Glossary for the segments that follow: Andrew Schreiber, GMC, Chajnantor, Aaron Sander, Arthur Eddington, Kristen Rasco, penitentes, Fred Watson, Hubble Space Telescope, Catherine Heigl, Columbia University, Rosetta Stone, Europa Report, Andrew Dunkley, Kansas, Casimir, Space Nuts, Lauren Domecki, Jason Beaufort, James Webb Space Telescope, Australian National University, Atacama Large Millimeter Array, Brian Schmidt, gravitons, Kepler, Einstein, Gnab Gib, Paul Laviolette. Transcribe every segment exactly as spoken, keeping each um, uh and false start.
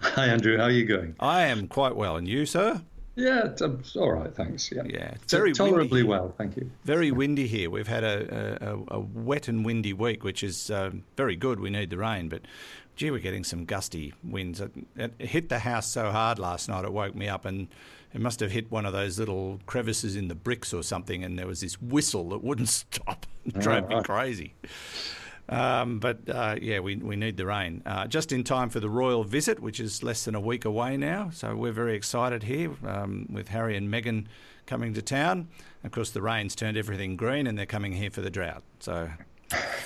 Hi, Andrew. How are you going? I am quite well. And you, sir? Yeah, it's all right, thanks. Yeah, yeah, it's very tolerably windy. Well, thank you. Very windy here. We've had a, a, a wet and windy week, which is um, very good. We need the rain, but gee, we're getting some gusty winds. It, it hit the house so hard last night it woke me up, and it must have hit one of those little crevices in the bricks or something, and there was this whistle that wouldn't stop. It drove me crazy. Um, but, uh, yeah, we we need the rain. Uh, just in time for the royal visit, which is less than a week away now. So we're very excited here um, with Harry and Meghan coming to town. Of course, the rain's turned everything green and they're coming here for the drought. So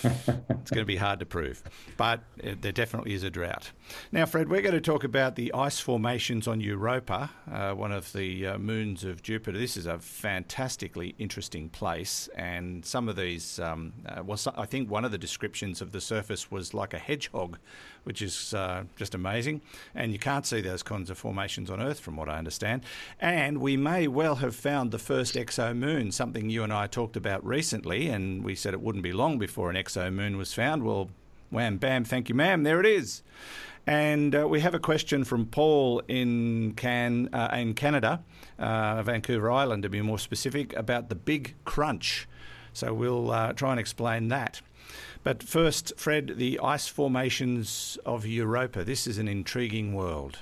it's going to be hard to prove. But it, there definitely is a drought. Now, Fred, we're going to talk about the ice formations on Europa, uh, one of the uh, moons of Jupiter. This is a fantastically interesting place. And some of these, um, uh, well, I think one of the descriptions of the surface was like a hedgehog, which is uh, just amazing. And you can't see those kinds of formations on Earth, from what I understand. And we may well have found the first exomoon, something you and I talked about recently, and we said it wouldn't be long before an exomoon was found. Well, wham, bam, thank you, ma'am, there it is. And uh, we have a question from Paul in Can uh, in Canada, uh, Vancouver Island to be more specific, about the Big Crunch. So we'll uh, try and explain that. But first, Fred, the ice formations of Europa. This is an intriguing world.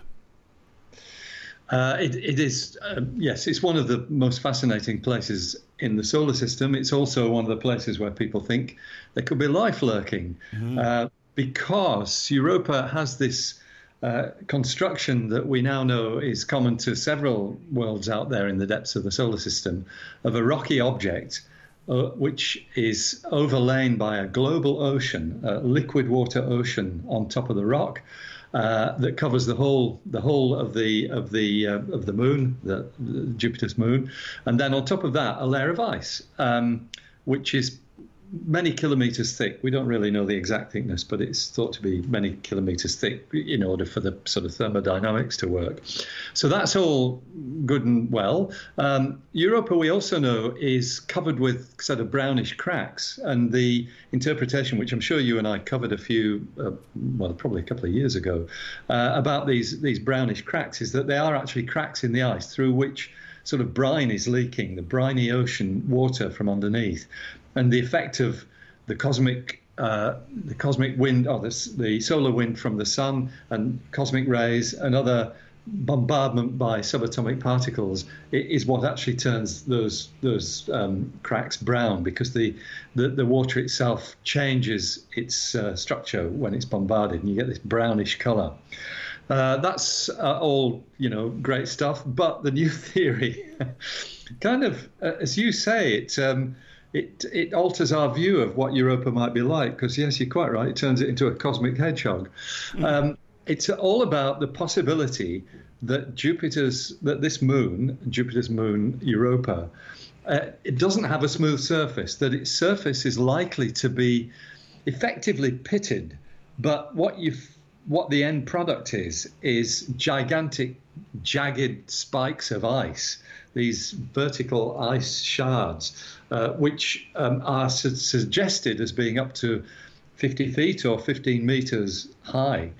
Uh, it, it is, uh, yes, it's one of the most fascinating places in the solar system. It's also one of the places where people think there could be life lurking, mm-hmm. uh, because Europa has this uh, construction that we now know is common to several worlds out there in the depths of the solar system, of a rocky object Uh, which is overlain by a global ocean, a liquid water ocean on top of the rock uh, that covers the whole the whole of the of the uh, of the moon, the, the Jupiter's moon, and then on top of that a layer of ice, um, which is many kilometers thick. We don't really know the exact thickness, but it's thought to be many kilometers thick in order for the sort of thermodynamics to work. So that's all good and well. Um, Europa, we also know, is covered with sort of brownish cracks, and the interpretation, which I'm sure you and I covered a few, uh, well, probably a couple of years ago, uh, about these these brownish cracks, is that they are actually cracks in the ice through which sort of brine is leaking, the briny ocean water from underneath. And the effect of the cosmic uh, the cosmic wind, or the, the solar wind from the sun, and cosmic rays, and other bombardment by subatomic particles is what actually turns those those um, cracks brown, because the, the, the water itself changes its uh, structure when it's bombarded, and you get this brownish colour. Uh, that's uh, all, you know, great stuff. But the new theory, kind of, uh, as you say, it's... Um, It it alters our view of what Europa might be like, because, yes, you're quite right, it turns it into a cosmic hedgehog. Mm-hmm. Um, it's all about the possibility that Jupiter's, that this moon, Jupiter's moon, Europa, uh, it doesn't have a smooth surface, that its surface is likely to be effectively pitted, but what you've what the end product is, is gigantic, jagged spikes of ice, these vertical ice shards, uh, which um, are su- suggested as being up to fifty feet or fifteen meters high.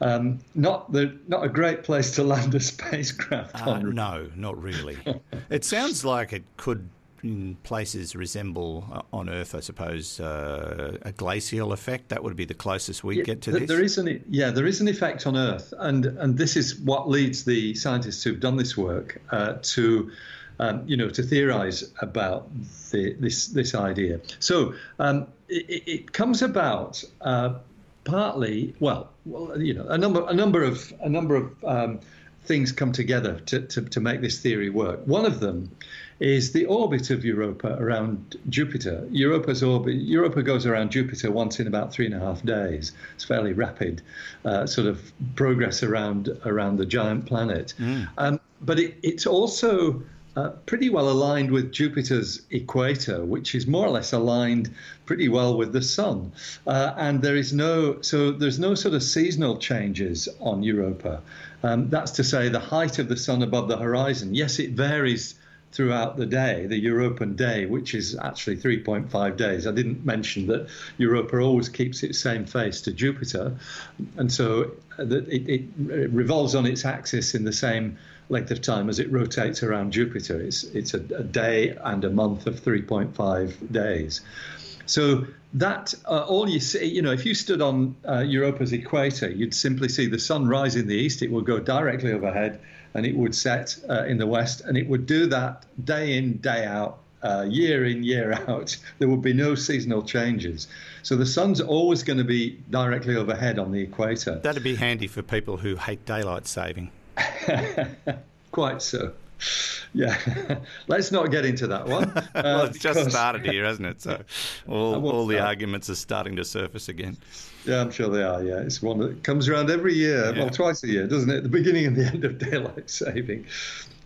Um, not the not a great place to land a spacecraft uh, on. No, not really. It sounds like it could, in places, resemble uh, on Earth, I suppose, uh, a glacial effect. That would be the closest we yeah, get to th- this. There is an yeah, there is an effect on Earth, and and this is what leads the scientists who've done this work uh, to um, you know, to theorize about the, this this idea. So um, it, it comes about uh, partly, well, well, you know, a number a number of a number of um, things come together to, to to make this theory work. One of them is the orbit of Europa around Jupiter. Europa's orbit, Europa goes around Jupiter once in about three and a half days. It's fairly rapid uh, sort of progress around around the giant planet. Mm. Um, but it, it's also uh, pretty well aligned with Jupiter's equator, which is more or less aligned pretty well with the sun. Uh, and there is no, so there's no sort of seasonal changes on Europa. Um, that's to say the height of the sun above the horizon, yes, it varies throughout the day, the Europan day, which is actually three point five days. I didn't mention that Europa always keeps its same face to Jupiter, and so it, it revolves on its axis in the same length of time as it rotates around Jupiter. It's, it's a, a day and a month of three point five days. So that uh, all you see, you know, if you stood on uh, Europa's equator, you'd simply see the sun rise in the east. It will go directly overhead, and it would set uh, in the west, and it would do that day in, day out, uh, year in, year out. There would be no seasonal changes. So the sun's always going to be directly overhead on the equator. That'd be handy for people who hate daylight saving. Quite so. Yeah, let's not get into that one. Uh, well, it's because... just started here, hasn't it? So all, all the arguments are starting to surface again. Yeah, I'm sure they are, yeah. It's one that comes around every year, yeah. Well, twice a year, doesn't it? The beginning and the end of daylight saving.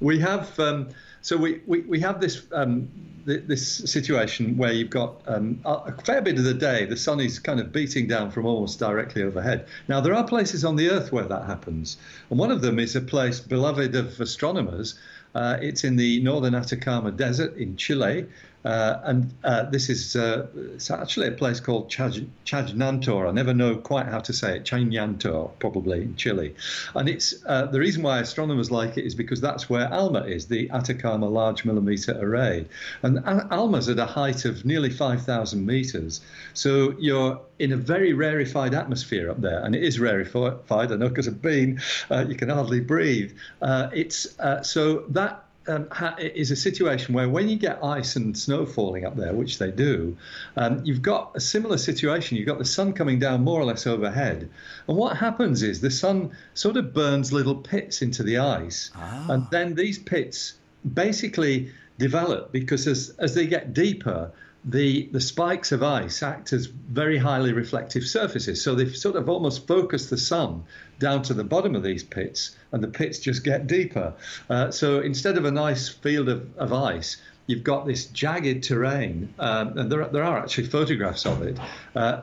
We have, um, so we, we, we have this um, th this situation where you've got um, a fair bit of the day, the sun is kind of beating down from almost directly overhead. Now, there are places on the Earth where that happens. And one of them is a place beloved of astronomers. Uh, it's in the northern Atacama Desert in Chile. Uh, and uh, this is uh, it's actually a place called Chaj Chajnantor. I never know quite how to say it. Chajnantor, probably, in Chile. And it's uh, the reason why astronomers like it is because that's where ALMA is, the Atacama Large Millimeter Array. And ALMA's at a height of nearly five thousand meters. So you're in a very rarefied atmosphere up there, and it is rarefied. I know because I've been. Uh, you can hardly breathe. Uh, it's uh, so that. Um, is a situation where when you get ice and snow falling up there, which they do, um, you've got a similar situation. You've got the sun coming down more or less overhead. And what happens is the sun sort of burns little pits into the ice. Ah. And then these pits basically develop because as, as they get deeper, the, the spikes of ice act as very highly reflective surfaces. So they've sort of almost focused the sun down to the bottom of these pits, and the pits just get deeper. Uh, so instead of a nice field of, of ice, you've got this jagged terrain, um, and there, there are actually photographs of it uh,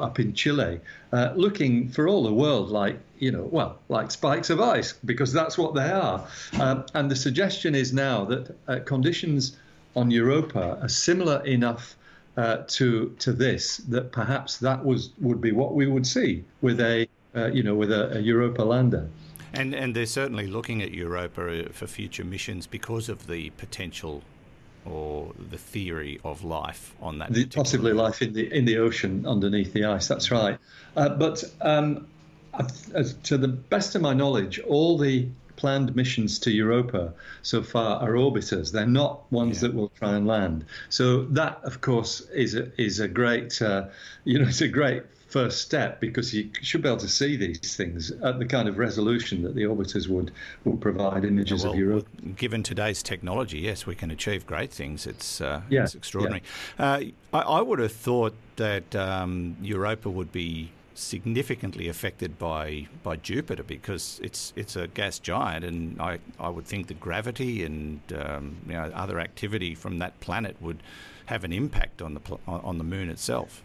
up in Chile, uh, looking for all the world like, you know, well, like spikes of ice, because that's what they are. Um, and the suggestion is now that uh, conditions on Europa are similar enough uh, to to this that perhaps that was would be what we would see with a uh, you know with a, a Europa lander. And and they're certainly looking at Europa for future missions because of the potential or the theory of life on that. The, possibly life in the in the ocean underneath the ice. That's right. Uh, but um, as, to the best of my knowledge, all the planned missions to Europa so far are orbiters. They're not ones yeah. that will try and land. So that, of course, is a, is a great, uh, you know, it's a great first step because you should be able to see these things at the kind of resolution that the orbiters would will provide images well, of Europa. Given today's technology, yes, we can achieve great things. It's uh, yeah. it's extraordinary. Yeah. Uh, I, I would have thought that um, Europa would be significantly affected by by Jupiter because it's it's a gas giant, and I I would think the gravity and um, you know other activity from that planet would have an impact on the on the moon itself.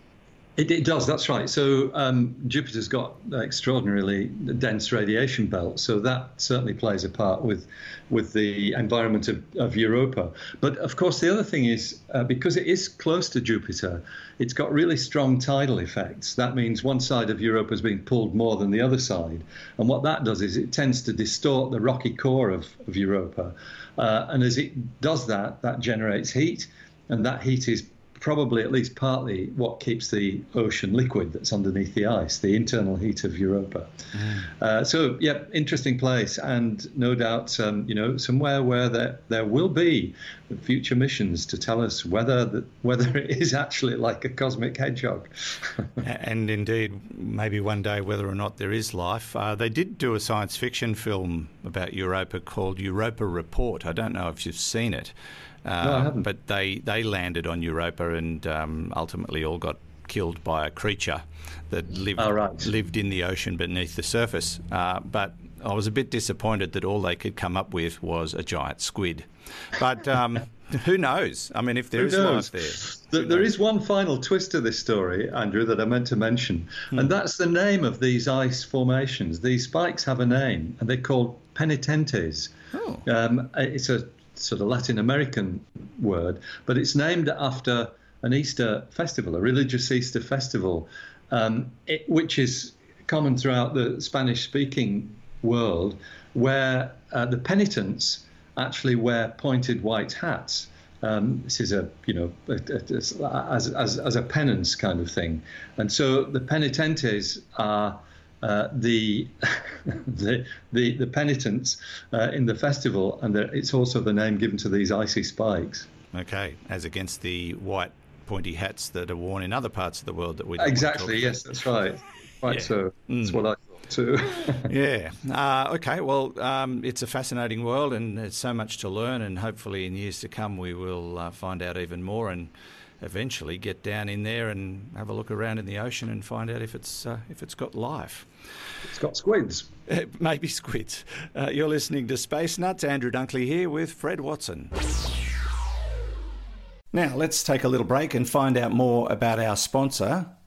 It, it does. That's right. So um, Jupiter's got extraordinarily dense radiation belt, so that certainly plays a part with with the environment of, of Europa. But of course, the other thing is uh, because it is close to Jupiter, it's got really strong tidal effects. That means one side of Europa is being pulled more than the other side, and what that does is it tends to distort the rocky core of, of Europa, uh, and as it does that, that generates heat, and that heat is probably at least partly what keeps the ocean liquid that's underneath the ice, the internal heat of Europa. Mm. Uh, so, yeah, interesting place, and no doubt, um, you know, somewhere where there there will be future missions to tell us whether the, whether it is actually like a cosmic hedgehog. And indeed, maybe one day whether or not there is life. Uh, they did do a science fiction film about Europa called Europa Report. I don't know if you've seen it. Uh, no, I haven't. But they, they landed on Europa and um, ultimately all got killed by a creature that lived, oh, right. lived in the ocean beneath the surface. Uh, but I was a bit disappointed that all they could come up with was a giant squid. But um, who knows? I mean, if there who is knows? life there. There is one final twist to this story, Andrew, that I meant to mention, hmm. and that's the name of these ice formations. These spikes have a name, and they're called penitentes. Oh. Um, it's a sort of Latin American word, but it's named after an Easter festival, a religious Easter festival, um, it, which is common throughout the Spanish-speaking world, where uh, the penitents actually wear pointed white hats. Um, this is a, you know, a, a, a, as, as, as a penance kind of thing. And so the penitentes are Uh, the, the the the penitents uh, in the festival, and the, it's also the name given to these icy spikes. Okay, as against the white pointy hats that are worn in other parts of the world that we don't exactly want to talk yes about. That's right, right. Yeah. So that's mm. what I thought too. yeah. Uh, okay. Well, um, it's a fascinating world, and there's so much to learn, and hopefully in years to come we will uh, find out even more and eventually get down in there and have a look around in the ocean and find out if it's uh, if it's got life. It's got squids. Maybe squids. Uh, you're listening to Space Nuts. Andrew Dunkley here with Fred Watson. Now let's take a little break and find out more about our sponsor,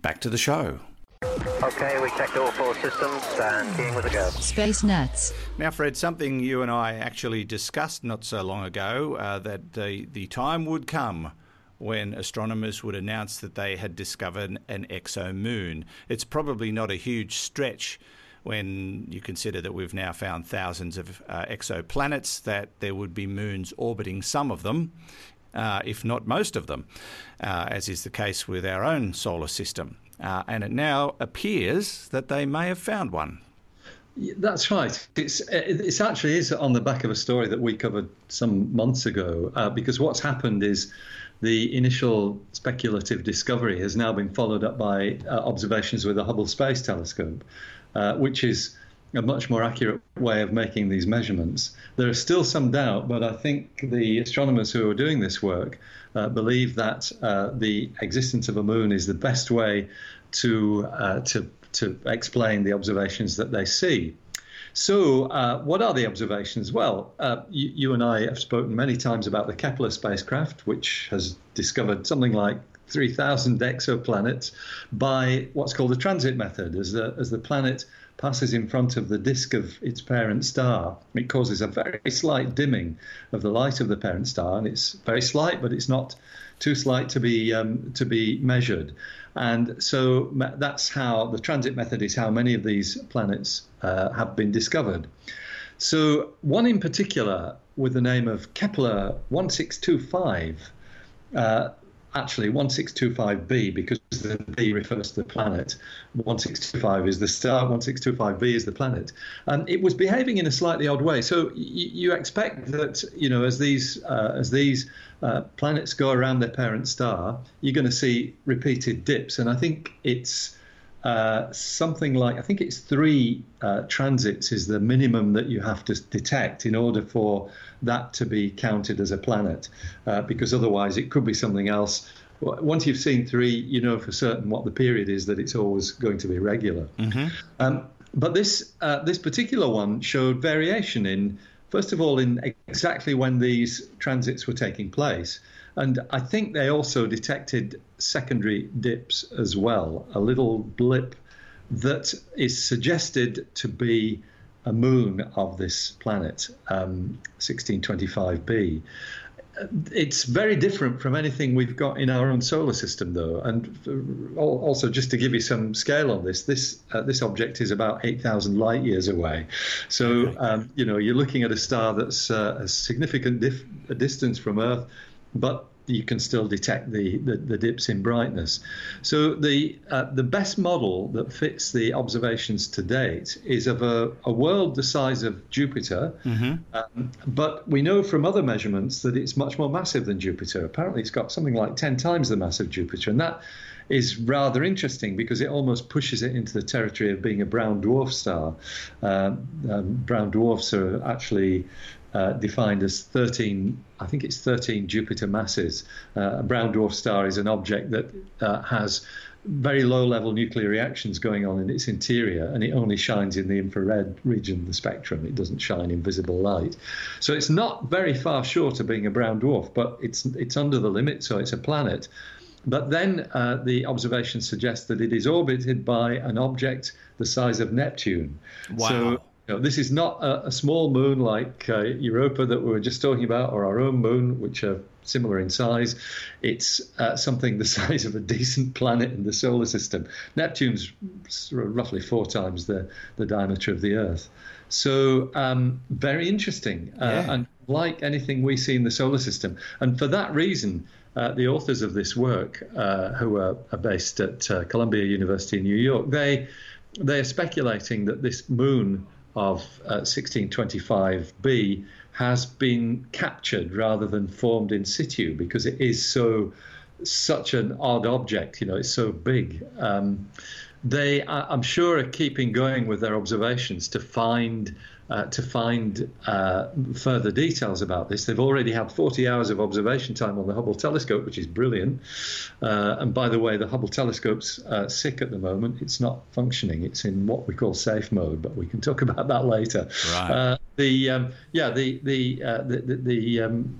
back to the show. Okay, we checked all four systems and game was a go. Space Nuts. Now, Fred, something you and I actually discussed not so long ago, uh, that the, the time would come when astronomers would announce that they had discovered an exomoon. It's probably not a huge stretch when you consider that we've now found thousands of uh, exoplanets, that there would be moons orbiting some of them, Uh, if not most of them, uh, as is the case with our own solar system. Uh, and it now appears that they may have found one. That's right. It's it's actually is on the back of a story that we covered some months ago, uh, because what's happened is the initial speculative discovery has now been followed up by uh, observations with the Hubble Space Telescope, uh, which is a much more accurate way of making these measurements. There is still some doubt, but I think the astronomers who are doing this work uh, believe that uh, the existence of a moon is the best way to, uh, to, to explain the observations that they see. So uh, what are the observations? Well, uh, you, you and I have spoken many times about the Kepler spacecraft, which has discovered something like three thousand exoplanets by what's called the transit method. As the, as the planet passes in front of the disk of its parent star, it causes a very slight dimming of the light of the parent star, and it's very slight, but it's not too slight to be um, to be measured. And so that's how the transit method is how many of these planets uh, have been discovered. So one in particular with the name of Kepler one six two five, uh, actually one six two five b, because the b refers to the planet, one six two five is the star, one six two five b is the planet, and it was behaving in a slightly odd way. So you expect that, you know, as these uh, as these uh, planets go around their parent star, you're going to see repeated dips, and I think it's uh, something like I think it's three uh, transits is the minimum that you have to detect in order for that to be counted as a planet, uh, because otherwise it could be something else. Once you've seen three, you know for certain what the period is, that it's always going to be regular. Mm-hmm. Um, but this uh, this particular one showed variation in, first of all, in exactly when these transits were taking place. And I think they also detected secondary dips as well, a little blip that is suggested to be a moon of this planet, um, sixteen twenty-five b. It's very different from anything we've got in our own solar system, though. And also, just to give you some scale on this, this uh, this object is about eight thousand light years away. So, um, you know, you're looking at a star that's uh, a significant dif a distance from Earth, but you can still detect the, the, the dips in brightness. So the uh, the best model that fits the observations to date is of a, a world the size of Jupiter. Mm-hmm. um, but we know from other measurements that it's much more massive than Jupiter. Apparently it's got something like ten times the mass of Jupiter. And that is rather interesting because it almost pushes it into the territory of being a brown dwarf star. Um, um, brown dwarfs are actually Uh, defined as thirteen, I think it's thirteen Jupiter masses. Uh, a brown dwarf star is an object that uh, has very low-level nuclear reactions going on in its interior, and it only shines in the infrared region of the spectrum. It doesn't shine in visible light. So it's not very far short of being a brown dwarf, but it's, it's under the limit, so it's a planet. But then uh, the observations suggest that it is orbited by an object the size of Neptune. Wow. So, you know, this is not a, a small moon like uh, Europa that we were just talking about, or our own moon, which are similar in size. It's uh, something the size of a decent planet in the solar system. Neptune's roughly four times the, the diameter of the Earth. So um, very interesting, uh, yeah. And like anything we see in the solar system. And for that reason, uh, the authors of this work, uh, who are, are based at uh, Columbia University in New York, they they are speculating that this moon of uh, sixteen twenty-five b has been captured rather than formed in situ, because it is so such an odd object. You know, it's so big. Um, they, I'm sure, are keeping going with their observations to find uh, to find uh, further details about this. They've already had forty hours of observation time on the Hubble telescope, which is brilliant. Uh, and by the way, the Hubble telescope's uh, sick at the moment. It's not functioning. It's in what we call safe mode, but we can talk about that later. Right. Uh, the um, yeah, the the uh, the the, the, um,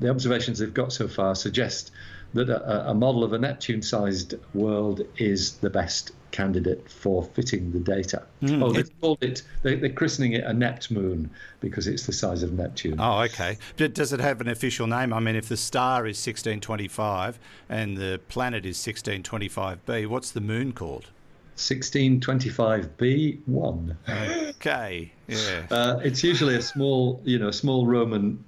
the observations they've got so far suggest that a, a model of a Neptune-sized world is the best candidate for fitting the data. Mm, oh, they called it, they, they're christening it a Nept moon because it's the size of Neptune. Oh, okay. But does it have an official name? I mean, if the star is sixteen twenty-five and the planet is sixteen twenty-five b, what's the moon called? sixteen twenty-five b one. Okay. Yeah. Uh, it's usually a small, you know, small Roman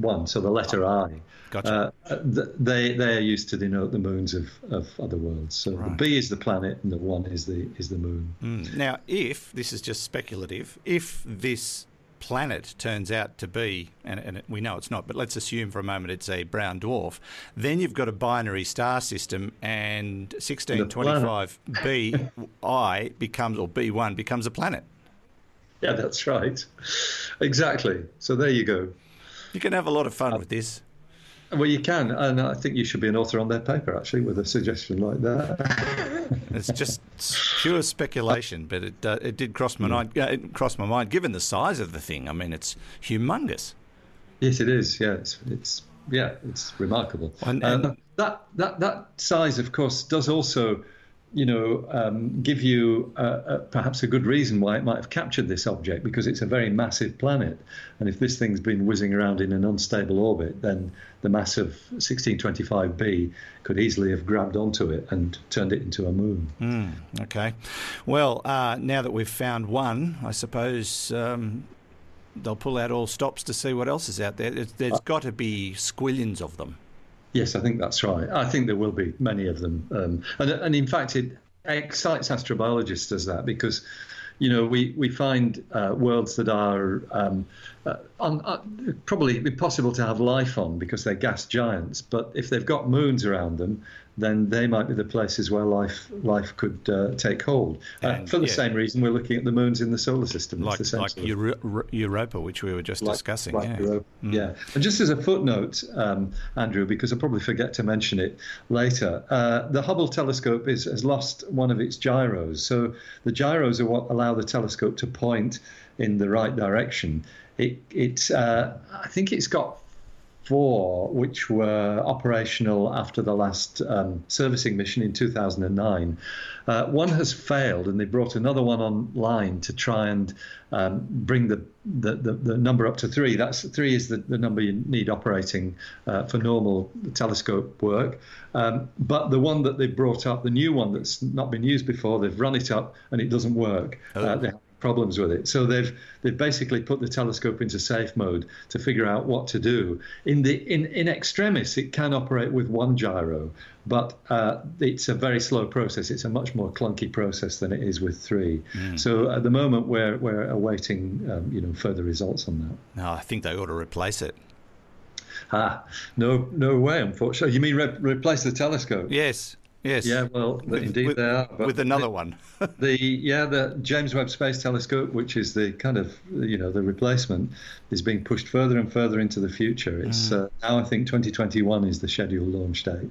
one, so the letter I. Gotcha. Uh, th they they are used to denote the moons of, of other worlds. So right. The B is the planet, and the one is the is the moon. Mm. Now, if this is just speculative, if this planet turns out to be, and, and we know it's not, but let's assume for a moment it's a brown dwarf, then you've got a binary star system, and sixteen twenty-five b I becomes, or b one becomes a planet. Yeah, that's right. Exactly. So there you go. You can have a lot of fun uh, with this. Well, you can, and I think you should be an author on their paper, actually, with a suggestion like that. It's just pure speculation, but it uh, it did cross my mind. Uh, it crossed my mind, given the size of the thing. I mean, it's humongous. Yes, it is. Yeah, it's it's yeah, it's remarkable. And, and um, that that that size, of course, does also, you know, um, give you uh, uh, perhaps a good reason why it might have captured this object, because it's a very massive planet, and if this thing's been whizzing around in an unstable orbit, then the mass of sixteen twenty-five b could easily have grabbed onto it and turned it into a moon. Mm, okay. Well, uh, now that we've found one, I suppose um, they'll pull out all stops to see what else is out there. There's, there's got to be squillions of them. Yes, I think that's right. I think there will be many of them. Um, and, and in fact, it excites astrobiologists as that, because, you know, we, we find uh, worlds that are um, uh, on, uh, probably impossible to have life on because they're gas giants. But if they've got moons around them, then they might be the places where life life could uh, take hold. And, uh, for the yeah. same reason, we're looking at the moons in the solar system. Like, the like Euro- Europa, which we were just like, discussing. Like yeah. Europa, mm. yeah. And just as a footnote, um, Andrew, because I'll probably forget to mention it later, uh, the Hubble telescope is, has lost one of its gyros. So the gyros are what allow the telescope to point in the right direction. It, it, uh, I think it's got four, which were operational after the last um, servicing mission in two thousand nine. Uh, one has failed, and they brought another one online to try and um, bring the, the, the, the number up to three. That's three is the, the number you need operating uh, for normal telescope work. Um, but the one that they brought up, the new one that's not been used before, they've run it up and it doesn't work. Oh. Uh, they have problems with it. So they've they've basically put the telescope into safe mode to figure out what to do. In the in, in extremis, it can operate with one gyro, but uh, it's a very slow process. It's a much more clunky process than it is with three. Mm. So at the moment, we're we're awaiting um, you know further results on that. No, I think they ought to replace it. Ah, no, no way, unfortunately. You mean re- replace the telescope? Yes. Yes. Yeah, well, with, indeed with, they are. But with another one. the Yeah, the James Webb Space Telescope, which is the kind of, you know, the replacement, is being pushed further and further into the future. It's mm. uh, now, I think, twenty twenty-one is the scheduled launch date.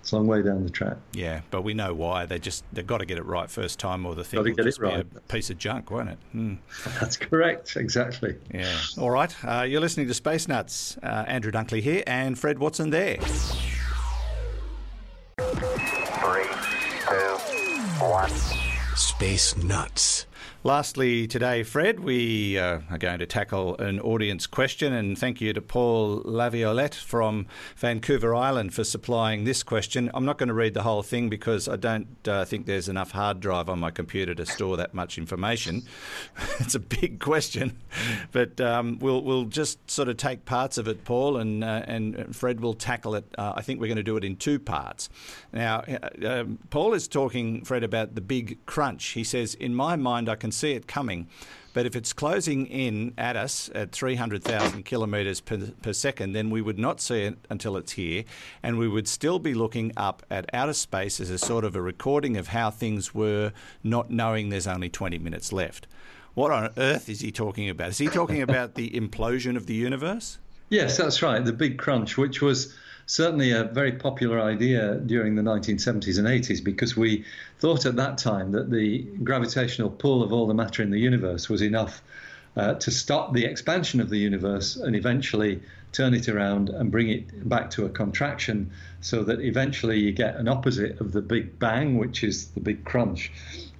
It's a long way down the track. Yeah, but we know why. They just, they've got to get it right first time, or the thing will just right. be a piece of junk, won't it? Mm. That's correct, exactly. Yeah. All right, uh, you're listening to Space Nuts. Uh, Andrew Dunkley here and Fred Watson there. Space Nuts. Lastly today, Fred, we uh, are going to tackle an audience question, and thank you to Paul Laviolette from Vancouver Island for supplying this question. I'm not going to read the whole thing because I don't uh, think there's enough hard drive on my computer to store that much information. It's a big question, but um, we'll we'll just sort of take parts of it, Paul, and uh, and Fred will tackle it. Uh, I think we're going to do it in two parts. Now, uh, Paul is talking, Fred, about the big crunch. He says, in my mind, I can see it coming, but if it's closing in at us at three hundred thousand kilometres per, per second, then we would not see it until it's here, and we would still be looking up at outer space as a sort of a recording of how things were, not knowing there's only twenty minutes left. What on earth is he talking about? Is he talking about the implosion of the universe? Yes, that's right, the big crunch, which was certainly a very popular idea during the nineteen seventies and eighties, because we thought at that time that the gravitational pull of all the matter in the universe was enough uh, to stop the expansion of the universe and eventually turn it around and bring it back to a contraction, so that eventually you get an opposite of the Big Bang, which is the big crunch.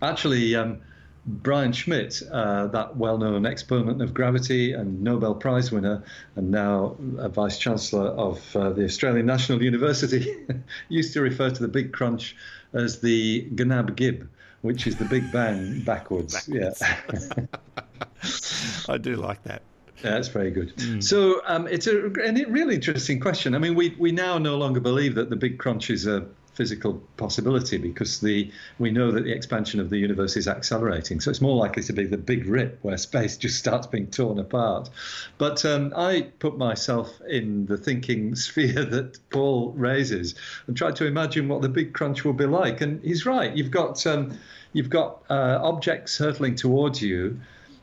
Actually, um, Brian Schmidt, uh, that well-known exponent of gravity and Nobel Prize winner, and now a Vice-Chancellor of uh, the Australian National University, used to refer to the Big Crunch as the Gnab Gib, which is the Big Bang backwards. backwards. Yeah, I do like that. Yeah, that's very good. Mm. So um, it's a, and it really interesting question. I mean, we, we now no longer believe that the Big Crunch is a physical possibility, because the we know that the expansion of the universe is accelerating, so it's more likely to be the big rip where space just starts being torn apart. But um, I put myself in the thinking sphere that Paul raises and tried to imagine what the big crunch will be like, and he's right. You've got um, you've got uh, objects hurtling towards you,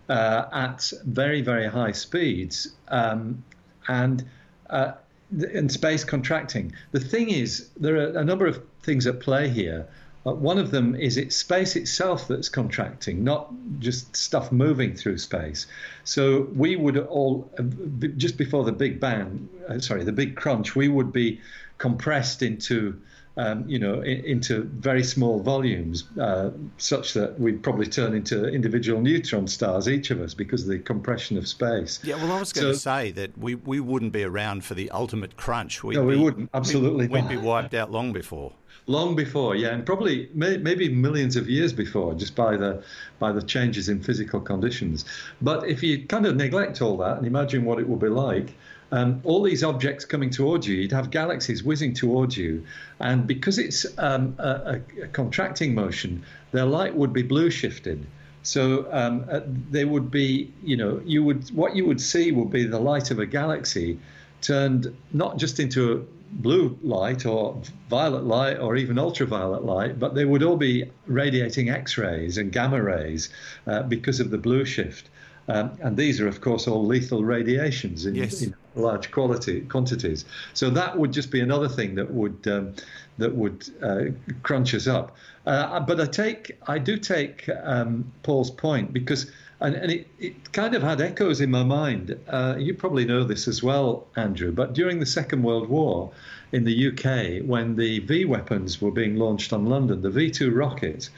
uh, at very, very high speeds, um, and uh, and space contracting. The thing is, there are a number of things at play here. Uh, one of them is it's space itself that's contracting, not just stuff moving through space. So we would all, uh, b just before the Big Bang, uh, sorry, the Big Crunch, we would be compressed into, um, you know, in, into very small volumes, uh, such that we'd probably turn into individual neutron stars, each of us, because of the compression of space. Yeah, well, I was going so, to say that we, we wouldn't be around for the ultimate crunch. We'd no, we be, wouldn't, absolutely we'd, we'd be wiped out long before. Long before, yeah, and probably may, maybe millions of years before, just by the by the changes in physical conditions. But if you kind of neglect all that and imagine what it would be like, um, all these objects coming towards you, you'd have galaxies whizzing towards you, and because it's um, a, a contracting motion, their light would be blue shifted. So um, they would be, you know, you would what you would see would be the light of a galaxy turned not just into a blue light or violet light or even ultraviolet light, but they would all be radiating X-rays and gamma rays uh, because of the blue shift. Um, and these are, of course, all lethal radiations in, yes. in large quality quantities. So that would just be another thing that would um, that would uh, crunch us up. Uh, but I take I do take um, Paul's point, because and, and it, it kind of had echoes in my mind. Uh, you probably know this as well, Andrew. But during the Second World War in the U K, when the V weapons were being launched on London, the V two rocket.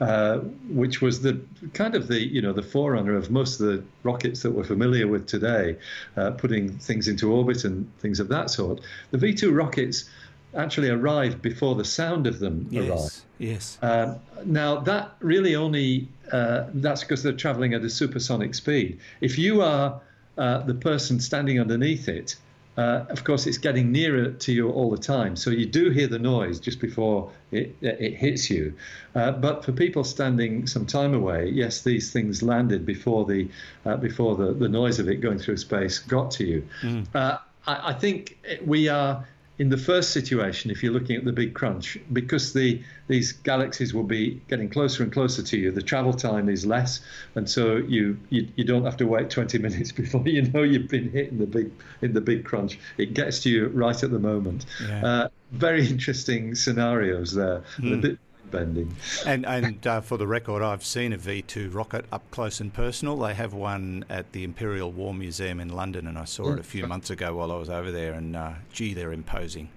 Uh, which was the kind of the you know the forerunner of most of the rockets that we're familiar with today, uh, putting things into orbit and things of that sort. The V two rockets actually arrived before the sound of them yes, arrived. Yes. Uh, now that really only uh, that's because they're traveling at a supersonic speed. If you are uh, the person standing underneath it, Uh, of course, it's getting nearer to you all the time, so you do hear the noise just before it, it hits you. Uh, but for people standing some time away, yes, these things landed before the uh, before the, the noise of it going through space got to you. Mm. Uh, I, I think we are in the first situation, if you're looking at the Big Crunch, because the these galaxies will be getting closer and closer to you. The travel time is less, and so you you, you don't have to wait twenty minutes before you know you've been hit in the big in the Big Crunch. It gets to you right at the moment. Yeah. Uh, very interesting scenarios there. Mm. A bit bending. And, and uh, for the record, I've seen a V two rocket up close and personal. They have one at the Imperial War Museum in London, and I saw it a few months ago while I was over there, and uh, gee, they're imposing.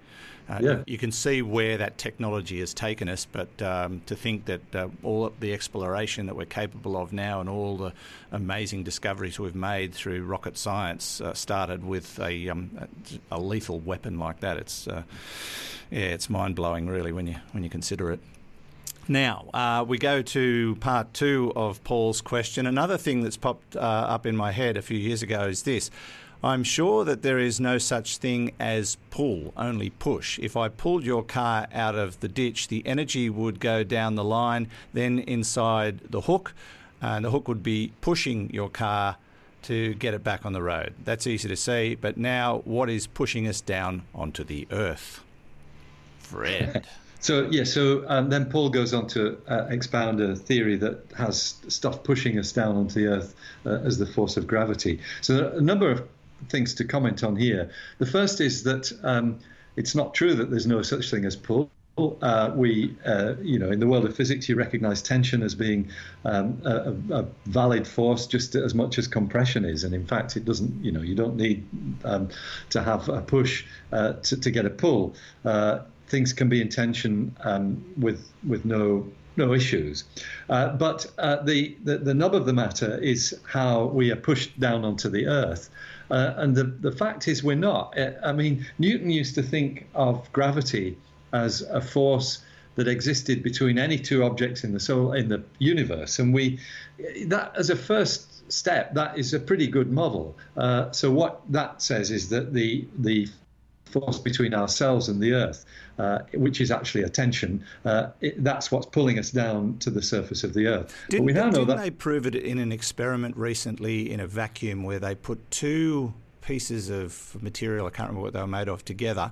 Uh, yeah. You can see where that technology has taken us, but um, to think that uh, all of the exploration that we're capable of now and all the amazing discoveries we've made through rocket science uh, started with a, um, a lethal weapon like that. It's uh, yeah, it's mind-blowing, really, when you when you consider it. Now, uh, we go to part two of Paul's question. Another thing that's popped uh, up in my head a few years ago is this. I'm sure that there is no such thing as pull, only push. If I pulled your car out of the ditch, the energy would go down the line, then inside the hook, and the hook would be pushing your car to get it back on the road. That's easy to see, but now what is pushing us down onto the earth? Fred. So, yeah, so um, then Paul goes on to uh, expound a theory that has stuff pushing us down onto the Earth uh, as the force of gravity. So there are a number of things to comment on here. The first is that um, it's not true that there's no such thing as pull. Uh, we, uh, you know, in the world of physics, you recognize tension as being um, a, a valid force just as much as compression is. And in fact, it doesn't, you know, you don't need um, to have a push uh, to, to get a pull. Uh, Things can be in tension um, with with no no issues, uh, but uh, the, the the nub of the matter is how we are pushed down onto the earth, uh, and the the fact is we're not. I mean, Newton used to think of gravity as a force that existed between any two objects in the solar in the universe, and we that as a first step that is a pretty good model. Uh, so what that says is that the the force between ourselves and the earth, uh, which is actually a tension, uh, it, that's what's pulling us down to the surface of the earth. Didn't, but we now know that they prove it in an experiment recently in a vacuum where they put two pieces of material, I can't remember what they were made of, together,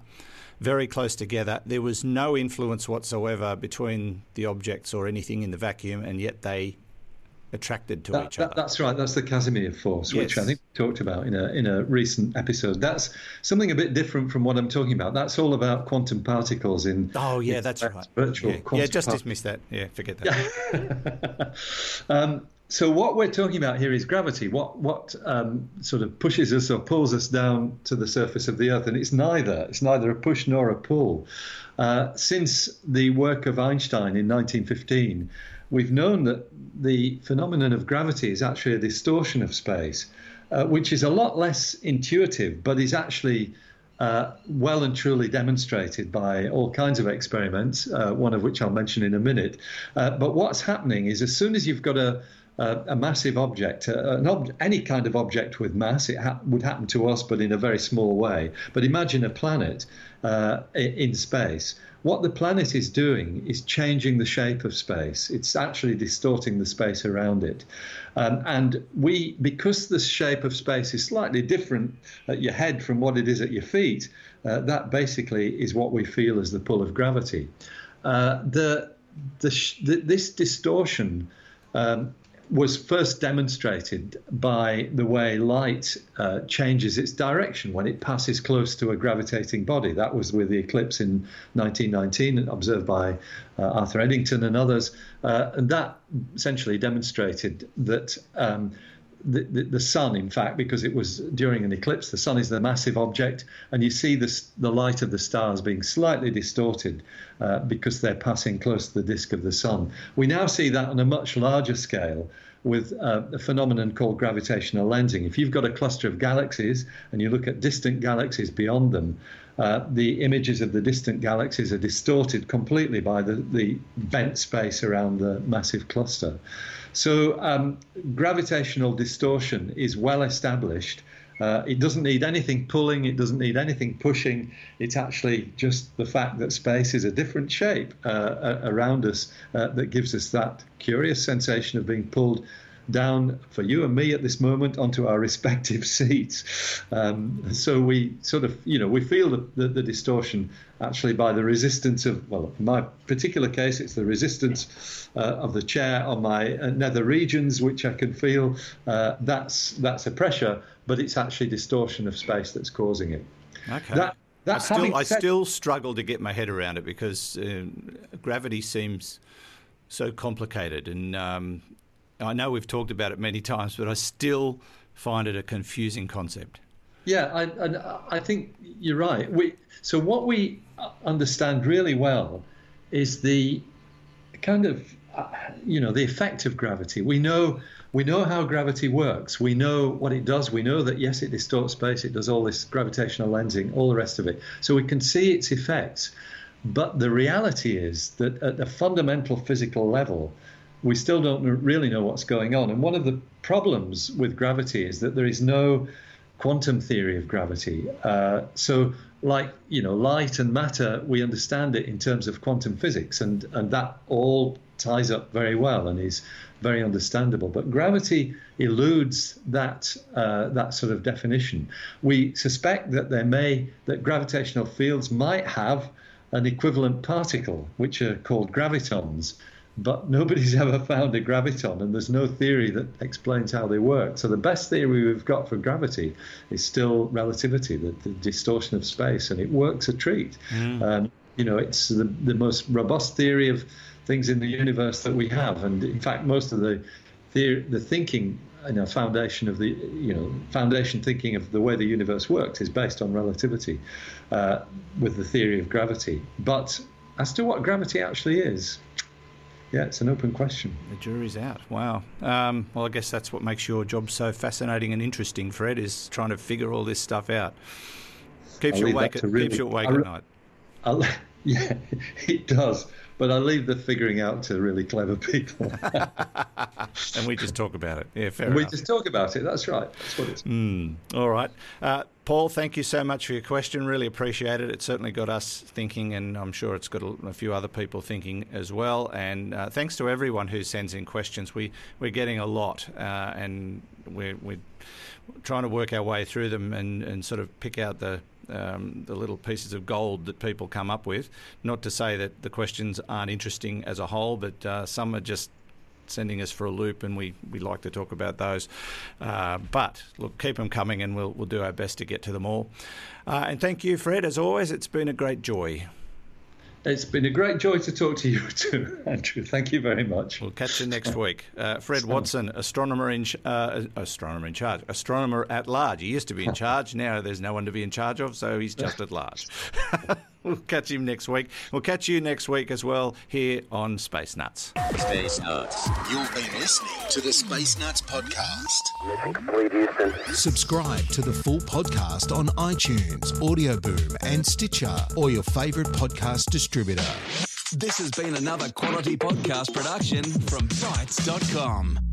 very close together. There was no influence whatsoever between the objects or anything in the vacuum, and yet they attracted to that, each other. That, that's right. That's the Casimir force, yes. which I think we talked about in a in a recent episode. That's something a bit different from what I'm talking about. That's all about quantum particles in. Oh yeah, in that's right. Virtual. Yeah, yeah just dismiss that. Yeah, forget that. um, so what we're talking about here is gravity. What what um, sort of pushes us or pulls us down to the surface of the Earth? And it's neither. It's neither a push nor a pull. Uh, since the work of Einstein in nineteen fifteen. We've known that the phenomenon of gravity is actually a distortion of space, uh, which is a lot less intuitive, but is actually uh, well and truly demonstrated by all kinds of experiments, uh, one of which I'll mention in a minute. Uh, but what's happening is as soon as you've got a, a, a massive object, a, an ob any kind of object with mass, it ha would happen to us, but in a very small way. But imagine a planet uh, in space. What the planet is doing is changing the shape of space. It's actually distorting the space around it. Um, and we, because the shape of space is slightly different at your head from what it is at your feet, uh, that basically is what we feel as the pull of gravity. Uh, the, the, the, this distortion um, was first demonstrated by the way light uh, changes its direction when it passes close to a gravitating body. That was with the eclipse in nineteen nineteen, observed by uh, Arthur Eddington and others. Uh, and that essentially demonstrated that um, the, the, the sun, in fact, because it was during an eclipse, the sun is the massive object, and you see this, the light of the stars being slightly distorted uh, because they're passing close to the disk of the sun. We now see that on a much larger scale with uh, a phenomenon called gravitational lensing. If you've got a cluster of galaxies and you look at distant galaxies beyond them, uh, the images of the distant galaxies are distorted completely by the, the bent space around the massive cluster. So um, gravitational distortion is well established. Uh, it doesn't need anything pulling, it doesn't need anything pushing. It's actually just the fact that space is a different shape uh, around us uh, that gives us that curious sensation of being pulled down, for you and me at this moment, onto our respective seats. Um, so we sort of, you know, we feel the, the, the distortion actually by the resistance of, well, in my particular case, it's the resistance uh, of the chair on my nether regions, which I can feel. Uh, that's that's a pressure, but it's actually distortion of space that's causing it. Okay. That, that I, still, I still struggle to get my head around it because um, gravity seems so complicated and... Um, I know we've talked about it many times, but I still find it a confusing concept. Yeah, I, I think you're right. We, so what we understand really well is the kind of, you know, the effect of gravity. We know, we know how gravity works. We know what it does. We know that, yes, it distorts space. It does all this gravitational lensing, all the rest of it. So we can see its effects. But the reality is that at a fundamental physical level, we still don't really know what's going on. And one of the problems with gravity is that there is no quantum theory of gravity. Uh, so like, you know, light and matter, we understand it in terms of quantum physics, and, and that all ties up very well and is very understandable. But gravity eludes that, uh, that sort of definition. We suspect that there may, that gravitational fields might have an equivalent particle, which are called gravitons. But nobody's ever found a graviton, and there's no theory that explains how they work. So the best theory we've got for gravity is still relativity, the, the distortion of space, and it works a treat. Mm. Um, you know, it's the, the most robust theory of things in the universe that we have. And in fact, most of the theory, the thinking, you know, foundation of the, you know, foundation thinking of the way the universe works is based on relativity uh, with the theory of gravity. But as to what gravity actually is, yeah, it's an open question. The jury's out. Wow. Um, well, I guess that's what makes your job so fascinating and interesting, Fred, is trying to figure all this stuff out. Keeps you awake, at, really, keeps you awake at night. I'll, yeah, it does. But I leave the figuring out to really clever people. And we just talk about it. Yeah, fair and enough. We just talk about it. That's right. That's what it's. Mm. All right. Uh, Paul, thank you so much for your question. Really appreciate it. It certainly got us thinking, and I'm sure it's got a few other people thinking as well. And uh, thanks to everyone who sends in questions. We, we're getting a lot, uh, and we're, we're trying to work our way through them and, and sort of pick out the... Um, the little pieces of gold that people come up with. Not to say that the questions aren't interesting as a whole, but uh, some are just sending us for a loop, and we, we like to talk about those. Uh, but look, keep them coming, and we'll, we'll do our best to get to them all. Uh, and thank you, Fred, as always. It's been a great joy. It's been a great joy to talk to you too, Andrew. Thank you very much. We'll catch you next week. Uh, Fred Watson, astronomer in uh, astronomer in charge, astronomer at large. He used to be in charge. Now there's no one to be in charge of, so he's just at large. We'll catch him next week. We'll catch you next week as well here on Space Nuts. Space Nuts. You've been listening to the Space Nuts podcast. Subscribe to the full podcast on iTunes, Audioboom and Stitcher, or your favourite podcast distributor. This has been another quality podcast production from Bytes dot com.